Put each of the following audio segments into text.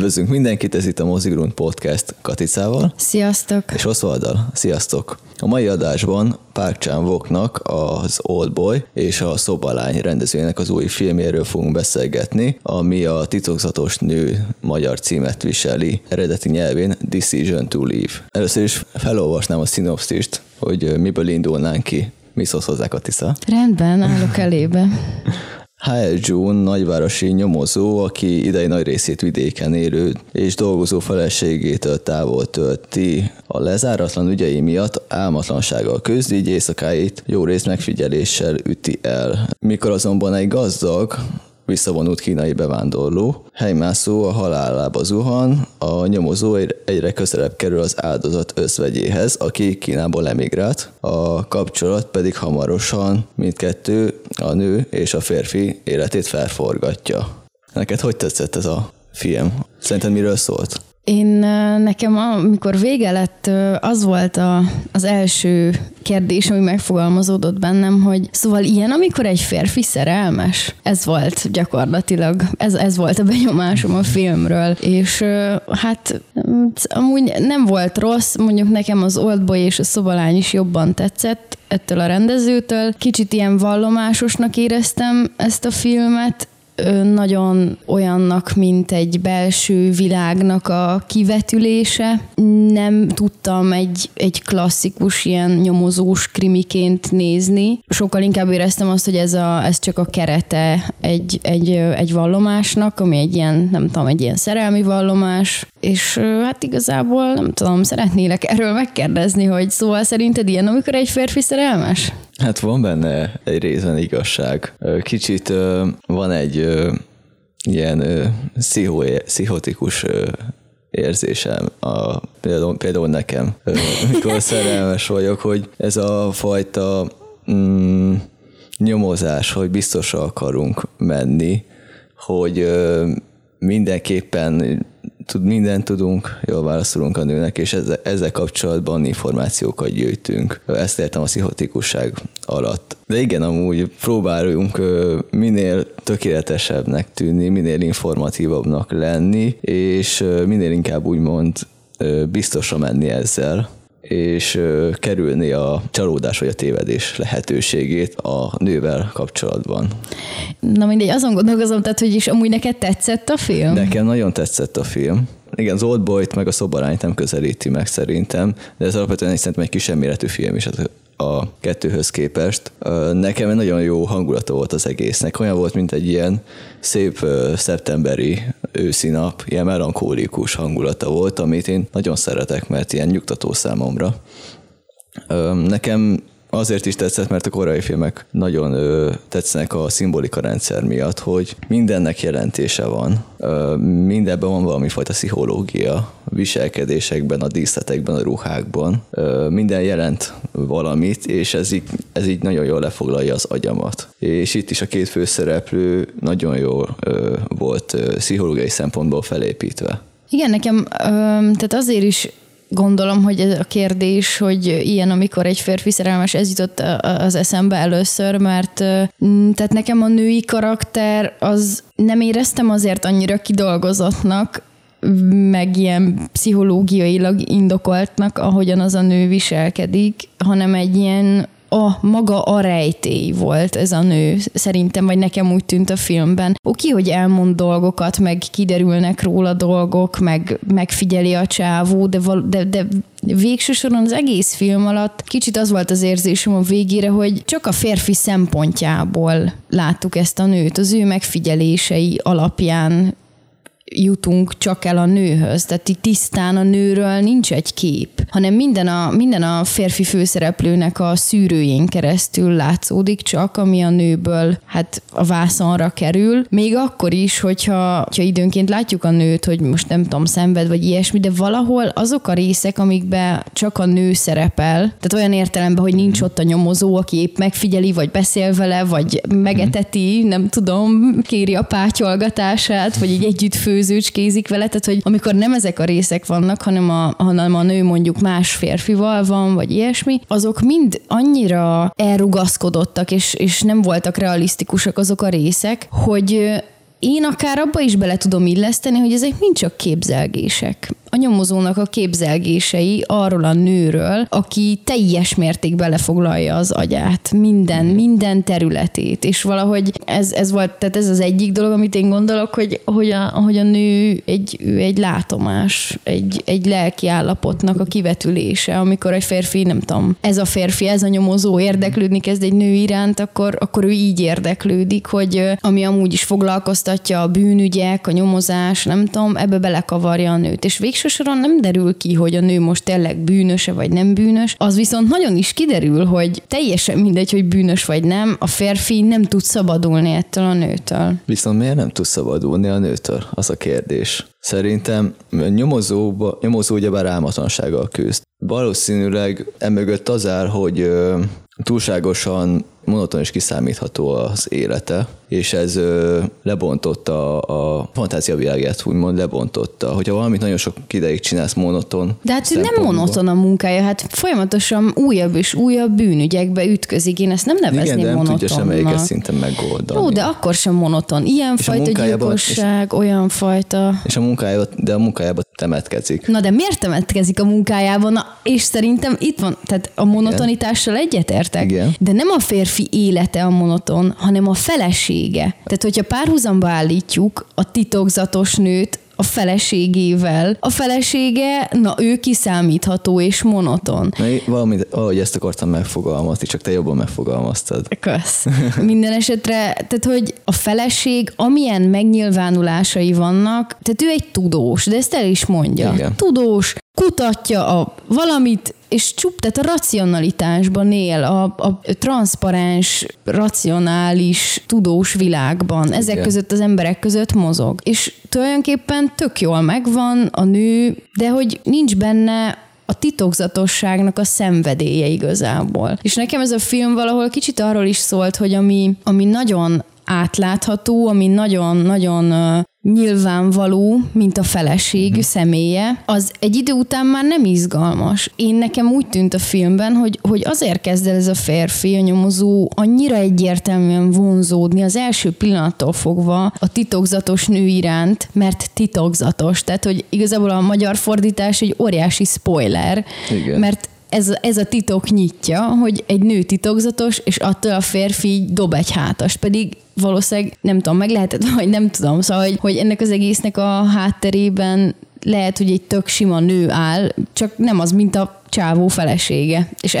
Üdvözlünk mindenkit, ez itt a Mozigrund podcast Katicával. Sziasztok! És Oswalddal. Sziasztok! A mai adásban Park Chan-wooknak, az Oldboy és a Szobalány rendezőjének az új filmjéről fogunk beszélgetni, ami a Titokzatos nő magyar címet viseli, eredeti nyelvén Decision to Leave. Először is felolvasnám a szinopszist, hogy miből indulnánk ki. Mi szólsz hozzá, Katica? Rendben, állok elébe. H.L. June nagyvárosi nyomozó, aki idei nagy részét vidéken élő és dolgozó feleségétől távol tölti. A lezáratlan ügyei miatt álmatlansággal küzd, így éjszakáit jó részt megfigyeléssel üti el. Mikor azonban egy gazdag, visszavonult kínai bevándorló helymászó a halálába zuhan, a nyomozó egyre közelebb kerül az áldozat özvegyéhez, aki Kínából emigrált, a kapcsolat pedig hamarosan mindkettő, a nő és a férfi életét felforgatja. Neked hogy tetszett ez a film? Szerinted miről szólt? Nekem amikor vége lett, az volt az első kérdés, ami megfogalmazódott bennem, hogy szóval ilyen, amikor egy férfi szerelmes. Ez volt gyakorlatilag, ez volt a benyomásom a filmről, és hát amúgy nem volt rossz, mondjuk nekem az Oldboy és a Szobalány is jobban tetszett ettől a rendezőtől. Kicsit ilyen vallomásosnak éreztem ezt a filmet, nagyon olyannak, mint egy belső világnak a kivetülése. Nem tudtam egy klasszikus ilyen nyomozós krimiként nézni. Sokkal inkább éreztem azt, hogy ez csak a kerete egy vallomásnak, ami egy ilyen, nem tudom, egy ilyen szerelmi vallomás. És hát igazából nem tudom, szeretnélek erről megkérdezni, hogy szóval szerinted ilyen, amikor egy férfi szerelmes? Hát van benne egy részben igazság. Kicsit van egy ilyen pszichotikus érzésem, például nekem, amikor szerelmes vagyok, hogy ez a fajta nyomozás, hogy biztosra akarunk menni, hogy mindenképpen mindent tudunk, jól válaszolunk a nőnek, és ezzel kapcsolatban információkat gyűjtünk. Ezt értem a pszichotikusság alatt. De igen, amúgy próbáljunk minél tökéletesebbnek tűnni, minél informatívabbnak lenni, és minél inkább úgymond biztosra menni ezzel, és kerülni a csalódás vagy a tévedés lehetőségét a nővel kapcsolatban. Na mindegy, azon gondolkozom, tehát, hogy is amúgy neked tetszett a film? Nekem nagyon tetszett a film. Igen, az Oldboyt meg a Szobalányt nem közelíti meg szerintem, de ez alapvetően szerintem egy kisméretű film is a kettőhöz képest. Nekem nagyon jó hangulata volt az egésznek. Olyan volt, mint egy ilyen szép szeptemberi őszinap, ilyen melankólikus hangulata volt, amit én nagyon szeretek, mert ilyen nyugtató számomra. Nekem azért is tetszett, mert a korai filmek nagyon tetszenek a szimbolika rendszer miatt, hogy mindennek jelentése van. Mindenben van valami fajta pszichológia, viselkedésekben, a díszletekben, a ruhákban. Minden jelent valamit, és ez így nagyon jól lefoglalja az agyamat. És itt is a két főszereplő nagyon jól volt pszichológiai szempontból felépítve. Igen, nekem tehát azért is gondolom, hogy ez a kérdés, hogy ilyen, amikor egy férfi szerelmes, ez jutott az eszembe először, mert tehát nekem a női karakter, az nem éreztem azért annyira kidolgozottnak, meg ilyen pszichológiailag indokoltnak, ahogyan az a nő viselkedik, hanem egy ilyen maga a rejtély volt ez a nő, szerintem, vagy nekem úgy tűnt a filmben. Oké, hogy elmond dolgokat, meg kiderülnek róla dolgok, meg megfigyeli a csávó, de végső soron az egész film alatt kicsit az volt az érzésem a végére, hogy csak a férfi szempontjából láttuk ezt a nőt, az ő megfigyelései alapján jutunk csak el a nőhöz. Tehát itt tisztán a nőről nincs egy kép, hanem minden a férfi főszereplőnek a szűrőjén keresztül látszódik csak, ami a nőből hát a vászonra kerül. Még akkor is, hogyha időnként látjuk a nőt, hogy most nem tudom, szenved vagy ilyesmi, de valahol azok a részek, amikben csak a nő szerepel, tehát olyan értelemben, hogy nincs ott a nyomozó, aki épp megfigyeli, vagy beszél vele, vagy megeteti, nem tudom, kéri a pátyolgatását, vagy így együtt főzőcskézik vele, tehát hogy amikor nem ezek a részek vannak, hanem a nő mondjuk más férfival van, vagy ilyesmi, azok mind annyira elrugaszkodottak, és nem voltak realisztikusak azok a részek, hogy én akár abba is bele tudom illeszteni, hogy ezek mind csak képzelgések. A nyomozónak a képzelgései arról a nőről, aki teljes mértékben lefoglalja az agyát, minden területét, és valahogy ez volt, tehát ez az egyik dolog, amit én gondolok, hogy a nő egy látomás, egy lelki állapotnak a kivetülése, amikor egy férfi, nem tudom, ez a nyomozó érdeklődni kezd egy nő iránt, akkor ő így érdeklődik, hogy ami amúgy is foglalkoztatja, a bűnügyek, a nyomozás, nem tudom, ebbe belekavarja a nőt, és soron nem derül ki, hogy a nő most tényleg bűnöse vagy nem bűnös, az viszont nagyon is kiderül, hogy teljesen mindegy, hogy bűnös vagy nem, a férfi nem tud szabadulni ettől a nőtől. Viszont miért nem tud szabadulni a nőtől? Az a kérdés. Szerintem nyomozó ugyebár álmatlansággal küzd. Valószínűleg emögött az áll, hogy túlságosan monoton és kiszámítható az élete, és ez lebontotta a fantáziavilágát, úgymond lebontotta, hogyha valamit nagyon sok ideig csinálsz monoton. De hát nem monoton a munkája, hát folyamatosan újabb és újabb bűnügyekbe ütközik, én ezt nem nevezném monotonnak. Igen, de nem tudja semmelyiket szinten megoldani. Jó, de akkor sem monoton. Ilyenfajta gyilkosság, olyanfajta. És a munkájában temetkezik. Na de miért temetkezik a munkájában? Na, és szerintem itt van, tehát a monotonitással egyetértek, de nem a férfi élete a monoton, hanem a felesége. Tehát, hogyha párhuzamba állítjuk a titokzatos nőt a feleségével, a felesége, na ő kiszámítható és monoton. Valahogy ezt akartam megfogalmazni, csak te jobban megfogalmaztad. Kösz. Minden esetre, tehát hogy a feleség, amilyen megnyilvánulásai vannak, tehát ő egy tudós, de ezt el is mondja. Igen. Tudós, kutatja a valamit, és tehát a racionalitásban él, a transzparens, racionális, tudós világban. Ezek között az emberek között mozog. És tulajdonképpen tök jól megvan a nő, de hogy nincs benne a titokzatosságnak a szenvedélye igazából. És nekem ez a film valahol kicsit arról is szólt, hogy ami nagyon átlátható, ami nagyon-nagyon nyilvánvaló, mint a feleség személye, az egy idő után már nem izgalmas. Én nekem úgy tűnt a filmben, hogy azért kezd el ez a férfi, a nyomozó annyira egyértelműen vonzódni az első pillanattól fogva a titokzatos nő iránt, mert titokzatos. Tehát, hogy igazából a magyar fordítás egy óriási spoiler, igen. Mert ez a titok nyitja, hogy egy nő titokzatos, és attól a férfi dob egy hátast, pedig valószínűleg nem tudom, meg lehetett, vagy nem tudom, szóval, hogy ennek az egésznek a hátterében lehet, hogy egy tök sima nő áll, csak nem az, mint a csávó felesége. És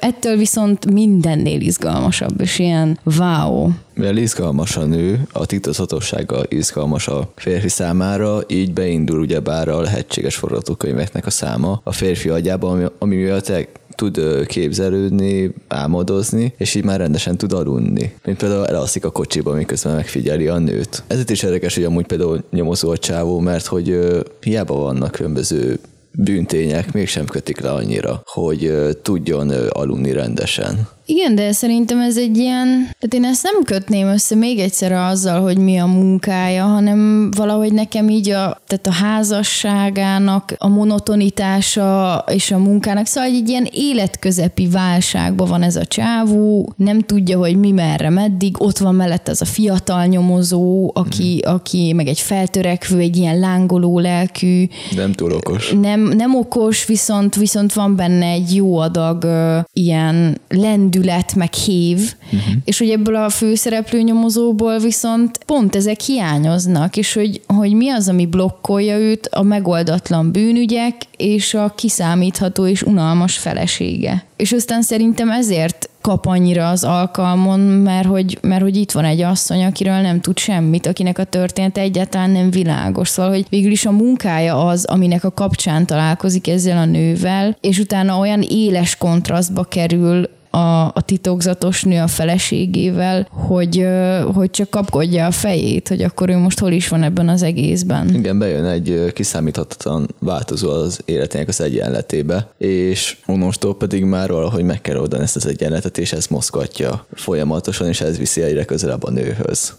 ettől viszont mindennél izgalmasabb, és ilyen wow. Mivel izgalmas a nő, a titokzatossággal izgalmas a férfi számára, így beindul ugyebár a lehetséges forgatókönyveknek a száma a férfi agyában, ami miatt tud képzelődni, álmodozni, és így már rendesen tud aludni. Mint például elalszik a kocsiba, miközben megfigyeli a nőt. Ezért is érdekes, hogy amúgy például nyomozó a csávó, mert hogy hiába vannak különböző bűntények, mégsem kötik le annyira, hogy tudjon aludni rendesen. Igen, de szerintem ez egy ilyen, tehát én ezt nem kötném össze még egyszer azzal, hogy mi a munkája, hanem valahogy nekem így tehát a házasságának, a monotonitása és a munkának, szóval egy ilyen életközepi válságban van ez a csávó, nem tudja, hogy mi merre, meddig, ott van mellett az a fiatal nyomozó, aki meg egy feltörekvő, egy ilyen lángoló lelkű. Nem túl okos. Nem okos, viszont van benne egy jó adag ilyen lendület, meg hív, és hogy ebből a főszereplő nyomozóból viszont pont ezek hiányoznak, és hogy mi az, ami blokkolja őt, a megoldatlan bűnügyek és a kiszámítható és unalmas felesége. És aztán szerintem ezért kap annyira az alkalmon, mert hogy itt van egy asszony, akiről nem tud semmit, akinek a története egyáltalán nem világos. Szóval, hogy végül is a munkája az, aminek a kapcsán találkozik ezzel a nővel, és utána olyan éles kontrasztba kerül a titokzatos nő a feleségével, hogy csak kapkodja a fejét, hogy akkor ő most hol is van ebben az egészben. Igen, bejön egy kiszámíthatatlan változó az életének az egyenletébe, és onnantól pedig már valahogy meg kell oldani ezt az egyenletet, és ez mozgatja folyamatosan, és ez viszi egyre közelebb a nőhöz.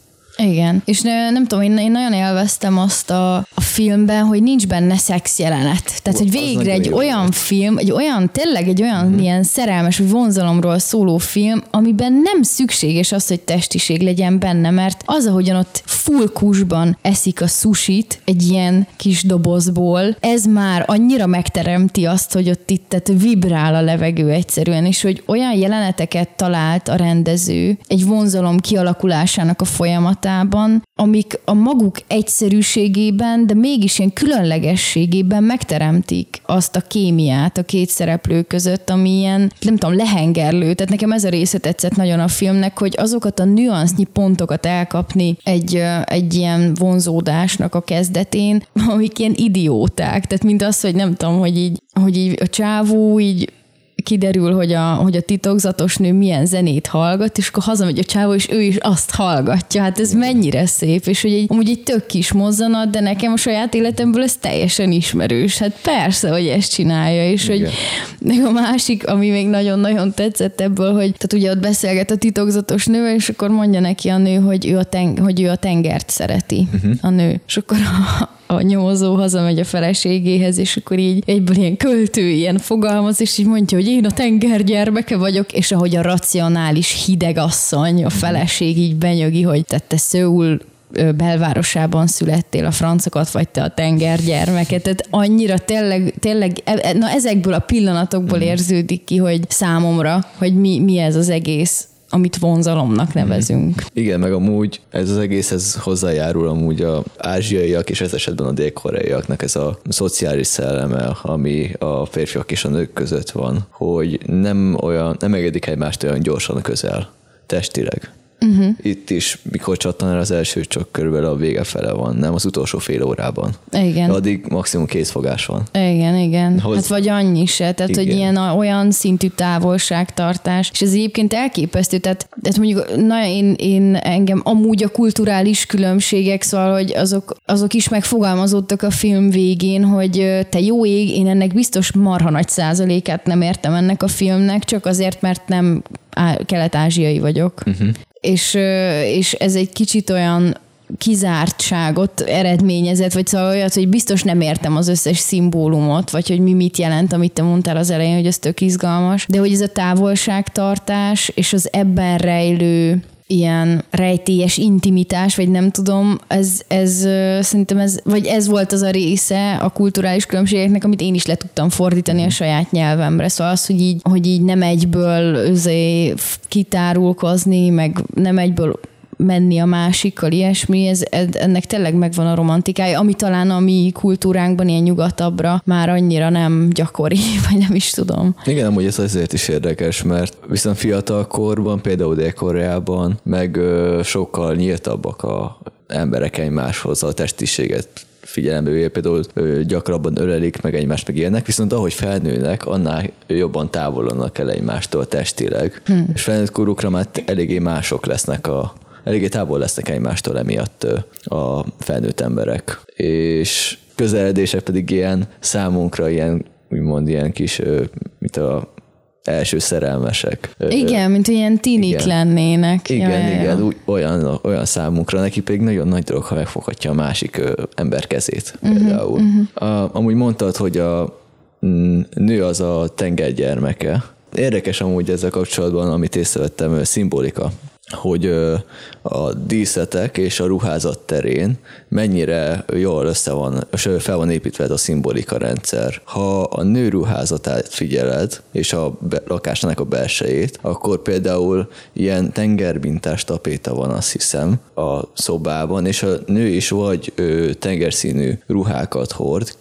Igen. És nem tudom, én nagyon élveztem azt a filmben, hogy nincs benne szex jelenet. Tehát, hogy végre egy olyan film, egy olyan, tényleg egy olyan ilyen szerelmes, vagy vonzalomról szóló film, amiben nem szükséges az, hogy testiség legyen benne, mert az, ahogyan ott full kusban eszik a sushit egy ilyen kis dobozból, ez már annyira megteremti azt, hogy ott itt tehát vibrál a levegő egyszerűen, és hogy olyan jeleneteket talált a rendező egy vonzalom kialakulásának a folyamatában, amik a maguk egyszerűségében, de mégis ilyen különlegességében megteremtik azt a kémiát a két szereplő között, ami ilyen, nem tudom, lehengerlő. Tehát nekem ez a része tetszett nagyon a filmnek, hogy azokat a nüansznyi pontokat elkapni egy ilyen vonzódásnak a kezdetén, amik ilyen idióták. Tehát mint az, hogy nem tudom, hogy így a csávó így kiderül, hogy a titokzatos nő milyen zenét hallgat, és akkor hazamegy a csávó, és ő is azt hallgatja. Hát ez mennyire szép, és hogy amúgy egy tök kis mozzanat, de nekem a saját életemből ez teljesen ismerős. Hát persze, hogy ezt csinálja, és igen. Hogy a másik, ami még nagyon-nagyon tetszett ebből, hogy tehát ugye ott beszélget a titokzatos nő, és akkor mondja neki a nő, hogy ő a tengert szereti, a nő. És akkor a nyomozó hazamegy a feleségéhez, és akkor így egyből ilyen költő, ilyen fogalmaz, és így mondja, hogy én a tenger gyermeke vagyok, és ahogy a racionális hidegasszony, a feleség így benyögi, hogy te Szöul belvárosában születtél, a francokat vagy te a tenger gyermeket. Tehát annyira tényleg na ezekből a pillanatokból érződik ki, hogy számomra, hogy mi ez az egész, amit vonzalomnak nevezünk. Igen, meg amúgy ez az egészhez hozzájárul amúgy az ázsiaiak, és ez esetben a dél-koreaiaknak ez a szociális szelleme, ami a férfiak és a nők között van, hogy nem engedik egymást olyan gyorsan közel, testileg. Itt is, mikor csattan el az első, csak körülbelül a vége fele van, nem az utolsó fél órában. Igen. Addig maximum kézfogás van. Igen. Hát vagy annyi se, tehát igen. Hogy ilyen olyan szintű távolságtartás, és ez egyébként elképesztő, tehát mondjuk én engem amúgy a kulturális különbségek, szóval, hogy azok is megfogalmazódtak a film végén, hogy te jó ég, én ennek biztos marha nagy százalékát nem értem ennek a filmnek, csak azért, mert nem kelet-ázsiai vagyok. És ez egy kicsit olyan kizártságot eredményezett, vagy szóval olyat, hogy biztos nem értem az összes szimbólumot, vagy hogy mi mit jelent, amit te mondtál az elején, hogy ez tök izgalmas, de hogy ez a távolságtartás, és az ebben rejlő ilyen rejtélyes intimitás, vagy nem tudom, ez szerintem vagy ez volt az a része a kulturális különbségeknek, amit én is le tudtam fordítani a saját nyelvemre. Szóval az, hogy így nem egyből kitárulkozni, meg nem egyből menni a másikkal, ilyesmi, ennek tényleg megvan a romantikája, ami talán a mi kultúránkban ilyen nyugatabbra már annyira nem gyakori, vagy nem is tudom. Igen, amúgy ez azért is érdekes, mert viszont fiatal korban, például Dél-Koreában, meg sokkal nyíltabbak az emberek egymáshoz, a testiséget figyelembe véve, például gyakrabban ölelik meg egymást, meg ilyenek, viszont ahogy felnőnek, annál jobban távolodnak el egymástól testileg. És felnőtt korukra már eléggé mások lesznek eléggé távol lesznek egymástól emiatt a felnőtt emberek. És közeledések pedig ilyen számunkra ilyen, úgymond ilyen kis, mint a első szerelmesek. Igen, mint ilyen tinik lennének. Igen. Olyan számunkra. Neki pedig nagyon nagy dolog, ha megfoghatja a másik ember kezét például. Amúgy mondtad, hogy a nő az a tenger gyermeke. Érdekes amúgy ezzel kapcsolatban, amit észrevettem, szimbolika, hogy a díszletek és a ruházat terén mennyire jól fel van építve ez a szimbolika rendszer. Ha a nő ruházatát figyeled, és a lakásának a belsejét, akkor például ilyen tengermintás tapéta van, azt hiszem, a szobában, és a nő is vagy tengerszínű ruhákat hord,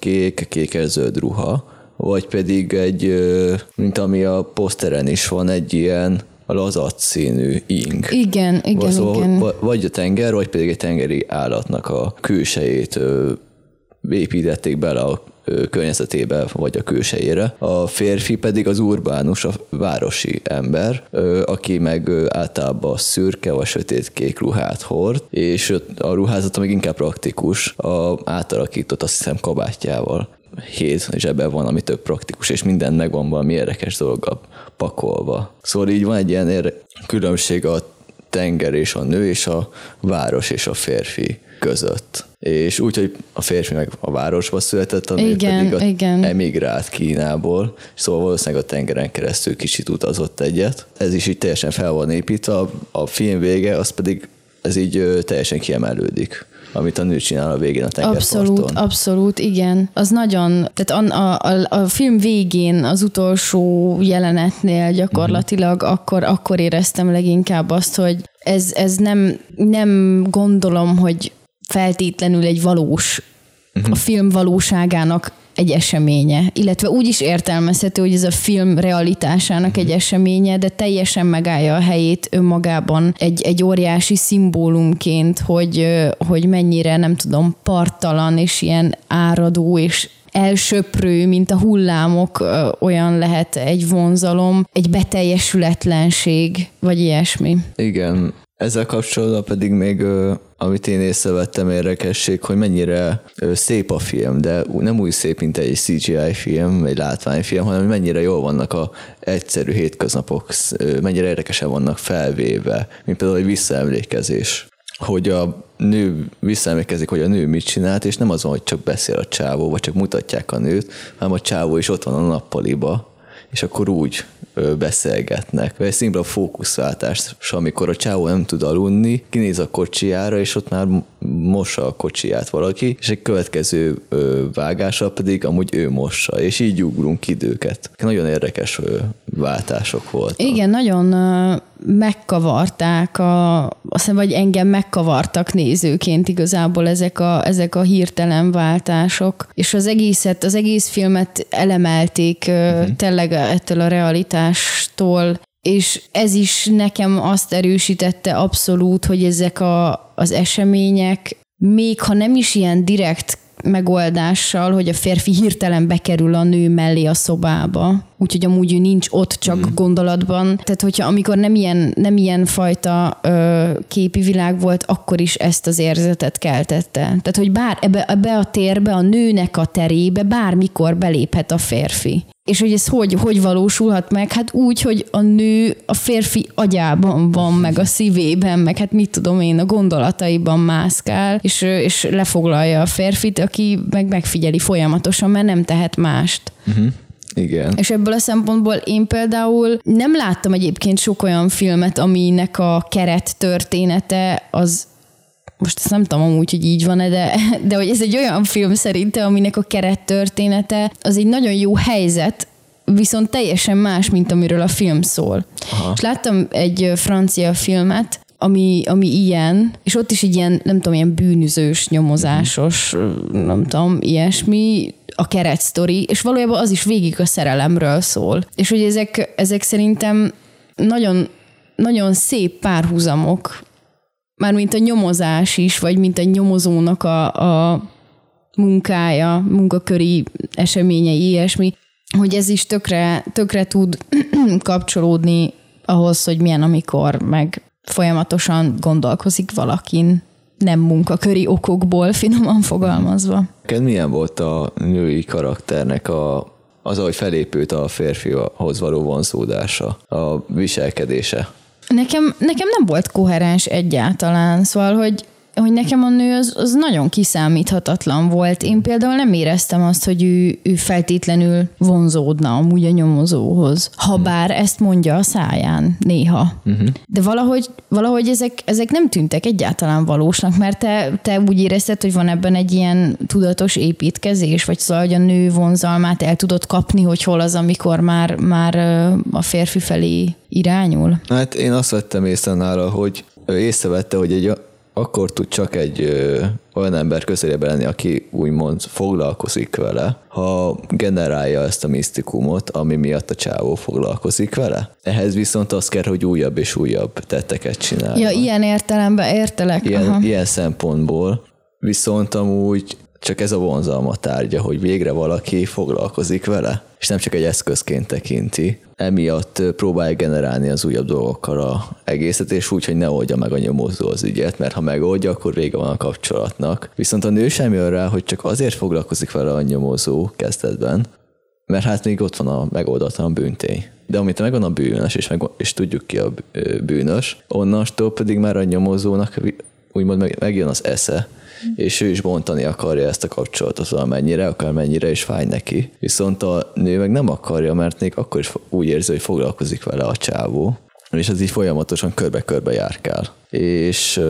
kék-zöld ruha, vagy pedig egy, mint ami a poszteren is van, egy ilyen a lazac színű ing. Igen. Vagy a tenger, vagy pedig egy tengeri állatnak a külsejét építették bele a környezetébe, vagy a külsejére. A férfi pedig az urbánus, a városi ember, aki meg általában szürke vagy sötétkék ruhát hord, és a ruházata meg inkább praktikus, átalakított, azt hiszem, kabátjával. 7 zsebben van, ami több praktikus, és minden megvan valami érdekes dologgal pakolva. Szóval így van egy ilyen különbség a tenger és a nő és a város és a férfi között. És úgy, hogy a férfi meg a városba született, a nő pedig emigrált Kínából, szóval valószínűleg a tengeren keresztül kicsit utazott egyet. Ez is így teljesen fel van építve, a film vége, az pedig ez így teljesen kiemelődik, amit a nő csinál a végén a tengerparton. Abszolút, abszolút, igen. Az nagyon, tehát a film végén, az utolsó jelenetnél gyakorlatilag akkor éreztem leginkább azt, hogy ez nem gondolom, hogy feltétlenül egy valós, a film valóságának egy eseménye, illetve úgy is értelmezhető, hogy ez a film realitásának egy eseménye, de teljesen megállja a helyét önmagában egy óriási szimbólumként, hogy mennyire, nem tudom, parttalan és ilyen áradó és elsöprő, mint a hullámok, olyan lehet egy vonzalom, egy beteljesületlenség, vagy ilyesmi. Igen. Ezzel kapcsolatban pedig még, amit én észrevettem, érdekesség, hogy mennyire szép a film, de nem úgy szép, mint egy CGI film, egy látványfilm, hanem mennyire jól vannak a egyszerű hétköznapok, mennyire érdekesen vannak felvéve, mint például egy visszaemlékezés, hogy a nő visszaemlékezik, hogy a nő mit csinált, és nem azon, hogy csak beszél a csávó, vagy csak mutatják a nőt, hanem a csávó is ott van a nappaliba, és akkor úgy beszélgetnek. Vagy egy szimpla fókuszváltás, amikor a csávó nem tud aludni, kinéz a kocsijára, és ott már mossa a kocsiját valaki, és egy következő vágása pedig amúgy ő mossa, és így ugrunk időket. Nagyon érdekes váltások voltak. Igen, nagyon megkavarták, vagy engem megkavartak nézőként igazából ezek a hirtelen váltások, és az egész filmet elemelték tényleg ettől a realitástól, és ez is nekem azt erősítette abszolút, hogy ezek az események, még ha nem is ilyen direkt megoldással, hogy a férfi hirtelen bekerül a nő mellé a szobába. Úgyhogy amúgy ő nincs ott, csak gondolatban. Tehát, hogyha amikor nem ilyen fajta képi világ volt, akkor is ezt az érzetet keltette. Tehát, hogy bár ebbe a térbe, a nőnek a terébe bármikor beléphet a férfi. És hogy ez hogy valósulhat meg? Hát úgy, hogy a nő a férfi agyában van, meg a szívében, meg hát mit tudom én, a gondolataiban mászkál, és lefoglalja a férfit, aki meg megfigyeli folyamatosan, mert nem tehet mást. Igen. És ebből a szempontból én például nem láttam egyébként sok olyan filmet, aminek a keret története az, most ezt nem tudom amúgy, hogy így van-e, de hogy ez egy olyan film szerintem, aminek a keret története az egy nagyon jó helyzet, viszont teljesen más, mint amiről a film szól. Aha. És láttam egy francia filmet, ami ilyen, és ott is egy ilyen, nem tudom, ilyen bűnüzős, nyomozásos, nem tudom, ilyesmi, a keretsztori, és valójában az is végig a szerelemről szól. És hogy ezek szerintem nagyon, nagyon szép párhuzamok, mármint a nyomozás is, vagy mint a nyomozónak a munkája, munkaköri eseményei, ilyesmi, hogy ez is tökre tud kapcsolódni ahhoz, hogy milyen, amikor meg folyamatosan gondolkozik valakin, nem munkaköri okokból, finoman fogalmazva. Milyen volt a női karakternek az, ahogy felépült a férfihoz való vonzódása, a viselkedése? Nekem nem volt koherens egyáltalán, szóval, hogy nekem a nő az nagyon kiszámíthatatlan volt. Én például nem éreztem azt, hogy ő feltétlenül vonzódna amúgy a nyomozóhoz, habár ezt mondja a száján néha. De valahogy ezek nem tűntek egyáltalán valósnak, mert te úgy érezted, hogy van ebben egy ilyen tudatos építkezés, vagy szóval, hogy a nő vonzalmát el tudod kapni, hogy hol az, amikor már a férfi felé irányul? Hát én azt vettem észre nála, hogy észrevette, hogy akkor tud csak egy olyan ember közelébe lenni, aki úgymond foglalkozik vele, ha generálja ezt a misztikumot, ami miatt a csávó foglalkozik vele. Ehhez viszont az kell, hogy újabb és újabb tetteket csinálja. Ja, ilyen értelemben értelek. Ilyen szempontból. Viszont amúgy csak ez a vonzalma tárgya, hogy végre valaki foglalkozik vele, és nem csak egy eszközként tekinti. Emiatt próbálja generálni az újabb dolgokkal a egészet, és úgy, hogy ne oldja meg a nyomozó az ügyet, mert ha megoldja, akkor vége van a kapcsolatnak. Viszont a nő sem jön rá, hogy csak azért foglalkozik vele a nyomozó kezdetben, Mert hát még ott van a megoldatlan bűntény. De amit megvan a bűnös, és tudjuk ki a bűnös, onnantól pedig már a nyomozónak úgymond megjön az esze, és ő is bontani akarja ezt a kapcsolatot valamennyire, akármennyire is fáj neki. Viszont a nő meg nem akarja, mert még akkor is úgy érzi, hogy foglalkozik vele a csávó, és ez így folyamatosan körbe-körbe járkál. És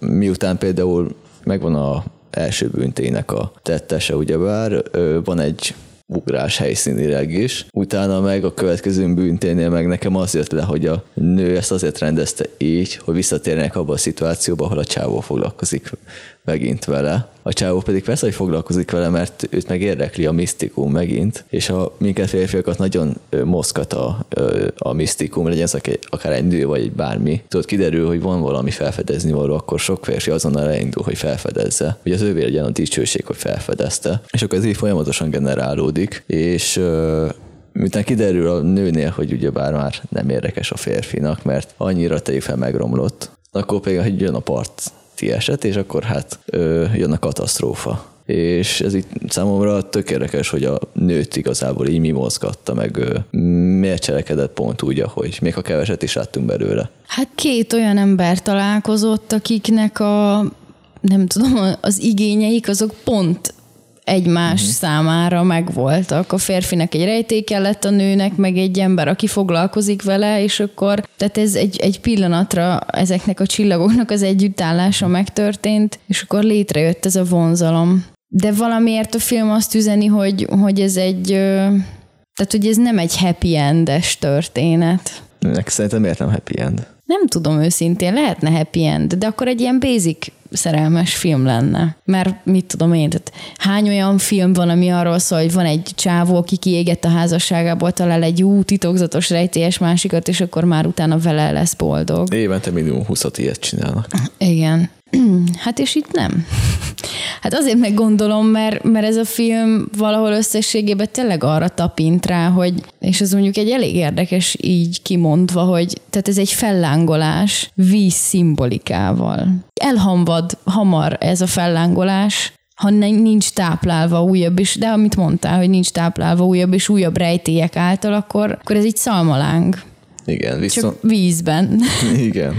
miután például megvan a első bűntének a tettese, ugyebár van egy ugrás helyszínileg is. Utána meg a következő bűnténél meg nekem az jött le, hogy a nő ezt azért rendezte így, hogy visszatérnek abba a szituációba, ahol a csávó foglalkozik megint vele. A csávó pedig persze, hogy foglalkozik vele, mert őt meg érdekli a misztikum megint, és a minket férfiakat nagyon mozgat a misztikum, legyen ez akár egy nő, vagy egy bármi. Tudod, kiderül, hogy van valami felfedezni való, akkor sok férfi azonnal elindul, hogy felfedezze, hogy az ővé legyen a dicsőség, hogy felfedezte. És akkor ez így folyamatosan generálódik, és miután kiderül a nőnél, hogy ugyebár már nem érdekes a férfinak, mert annyira tegyük fel megromlott, akkor például jön a part eset, és akkor hát jön a katasztrófa. És ez itt számomra tök érdekes, hogy a nőt igazából így mi mozgatta, meg miért cselekedett pont úgy, ahogy még a keveset is láttunk belőle. Hát két olyan ember találkozott, akiknek a nem tudom, az igényeik azok pont egymás számára megvoltak. A férfinek egy rejtéke lett, a nőnek meg egy ember, aki foglalkozik vele, és akkor, tehát ez egy pillanatra ezeknek a csillagoknak az együttállása megtörtént, és akkor létrejött ez a vonzalom. De valamiért a film azt üzeni, hogy ez egy, tehát hogy ez nem egy happy endes történet. Nek szerintem miért nem happy end? Nem tudom őszintén, lehetne happy end, de akkor egy ilyen basic szerelmes film lenne. Mert mit tudom én, tehát hány olyan film van, ami arról szól, hogy van egy csávó, aki kiégett a házasságából, talál egy titokzatos rejtélyes másikat, és akkor már utána vele lesz boldog. Évente minimum 20-at ilyet csinálnak. Igen. Hát és itt nem. Hát azért meg gondolom, mert ez a film valahol összességében tényleg arra tapint rá, hogy, és ez mondjuk egy elég érdekes így kimondva, hogy tehát ez egy fellángolás víz szimbolikával. Elhamvad hamar ez a fellángolás, ha nincs táplálva újabb is, de amit mondtál, hogy nincs táplálva újabb és újabb rejtélyek által, akkor ez egy szalmaláng. Igen, viszont... Csak vízben. Igen.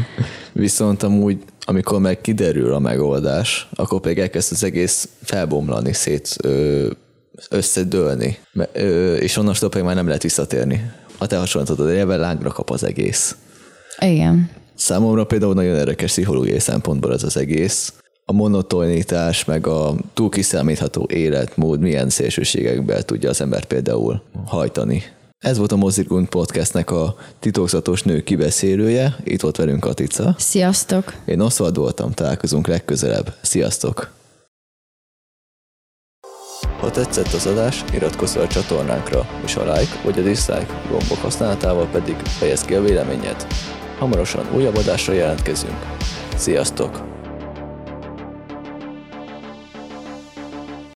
Viszont amúgy amikor meg kiderül a megoldás, akkor pedig elkezd az egész felbomlani, szét összedőlni, és onnantól pedig már nem lehet visszatérni. Ha te hasonlítod, ebben lángra kap az egész. Igen. Számomra például nagyon érdekes pszichológiai szempontból ez az egész. A monotonitás, meg a túl kiszámítható életmód milyen szélsőségekben tudja az ember például hajtani. Ez volt a Mozigrund podcastnek a Titokzatos nő kibeszélője. Itt volt velünk Katica. Sziasztok! Én Oswald voltam, találkozunk legközelebb. Sziasztok! Ha tetszett az adás, iratkozz fel a csatornánkra, és a like vagy a dislike gombok használatával pedig fejezd ki a véleményed. Hamarosan újabb adásra jelentkezünk. Sziasztok!